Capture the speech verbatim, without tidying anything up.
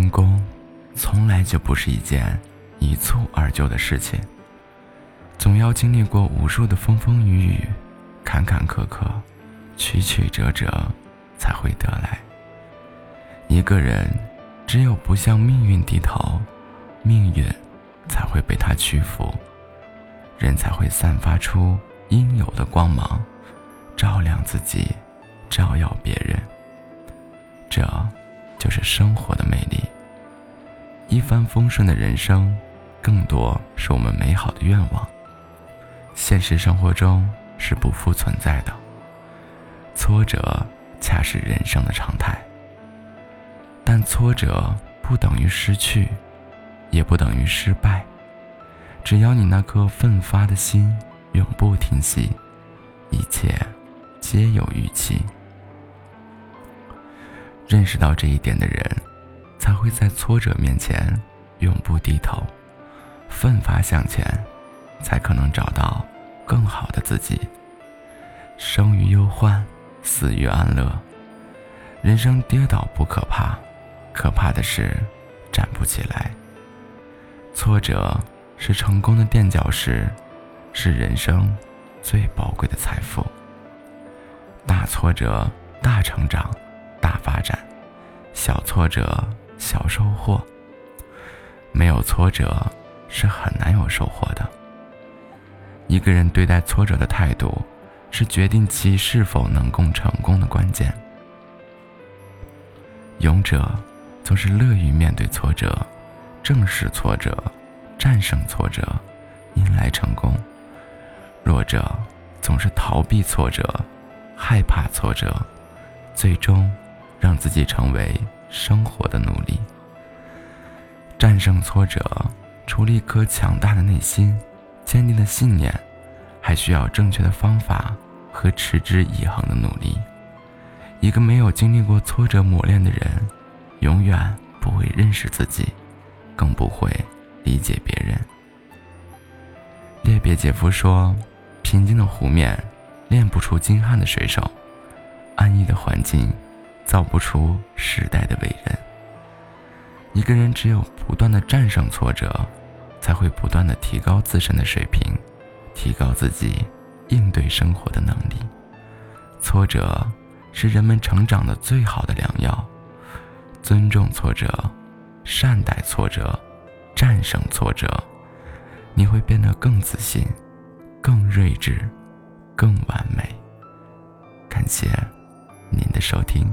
成功从来就不是一件一蹴而就的事情，总要经历过无数的风风雨雨、坎坎坷坷、曲曲折折才会得来。一个人只有不向命运低头，命运才会被他屈服，人才会散发出应有的光芒，照亮自己，照耀别人。这就是生活的魅力。一帆风顺的人生，更多是我们美好的愿望，现实生活中是不复存在的。挫折恰是人生的常态，但挫折不等于失去，也不等于失败。只要你那颗奋发的心永不停息，一切皆有预期。认识到这一点的人，才会在挫折面前永不低头，奋发向前，才可能找到更好的自己。生于忧患，死于安乐。人生跌倒不可怕，可怕的是站不起来。挫折是成功的垫脚石，是人生最宝贵的财富。大挫折大成长大发展，小挫折小收获。没有挫折是很难有收获的。一个人对待挫折的态度，是决定其是否能够成功的关键。勇者总是乐于面对挫折，正视挫折，战胜挫折，迎来成功。弱者总是逃避挫折，害怕挫折，最终让自己成为生活的奴隶。战胜挫折，除了一颗强大的内心、坚定的信念，还需要正确的方法和持之以恒的努力。一个没有经历过挫折磨练的人，永远不会认识自己，更不会理解别人。列别杰夫说，平静的湖面练不出精悍的水手，安逸的环境造不出时代的伟人。一个人只有不断的战胜挫折，才会不断的提高自身的水平，提高自己应对生活的能力。挫折是人们成长的最好的良药。尊重挫折，善待挫折，战胜挫折，你会变得更自信，更睿智，更完美。感谢您的收听。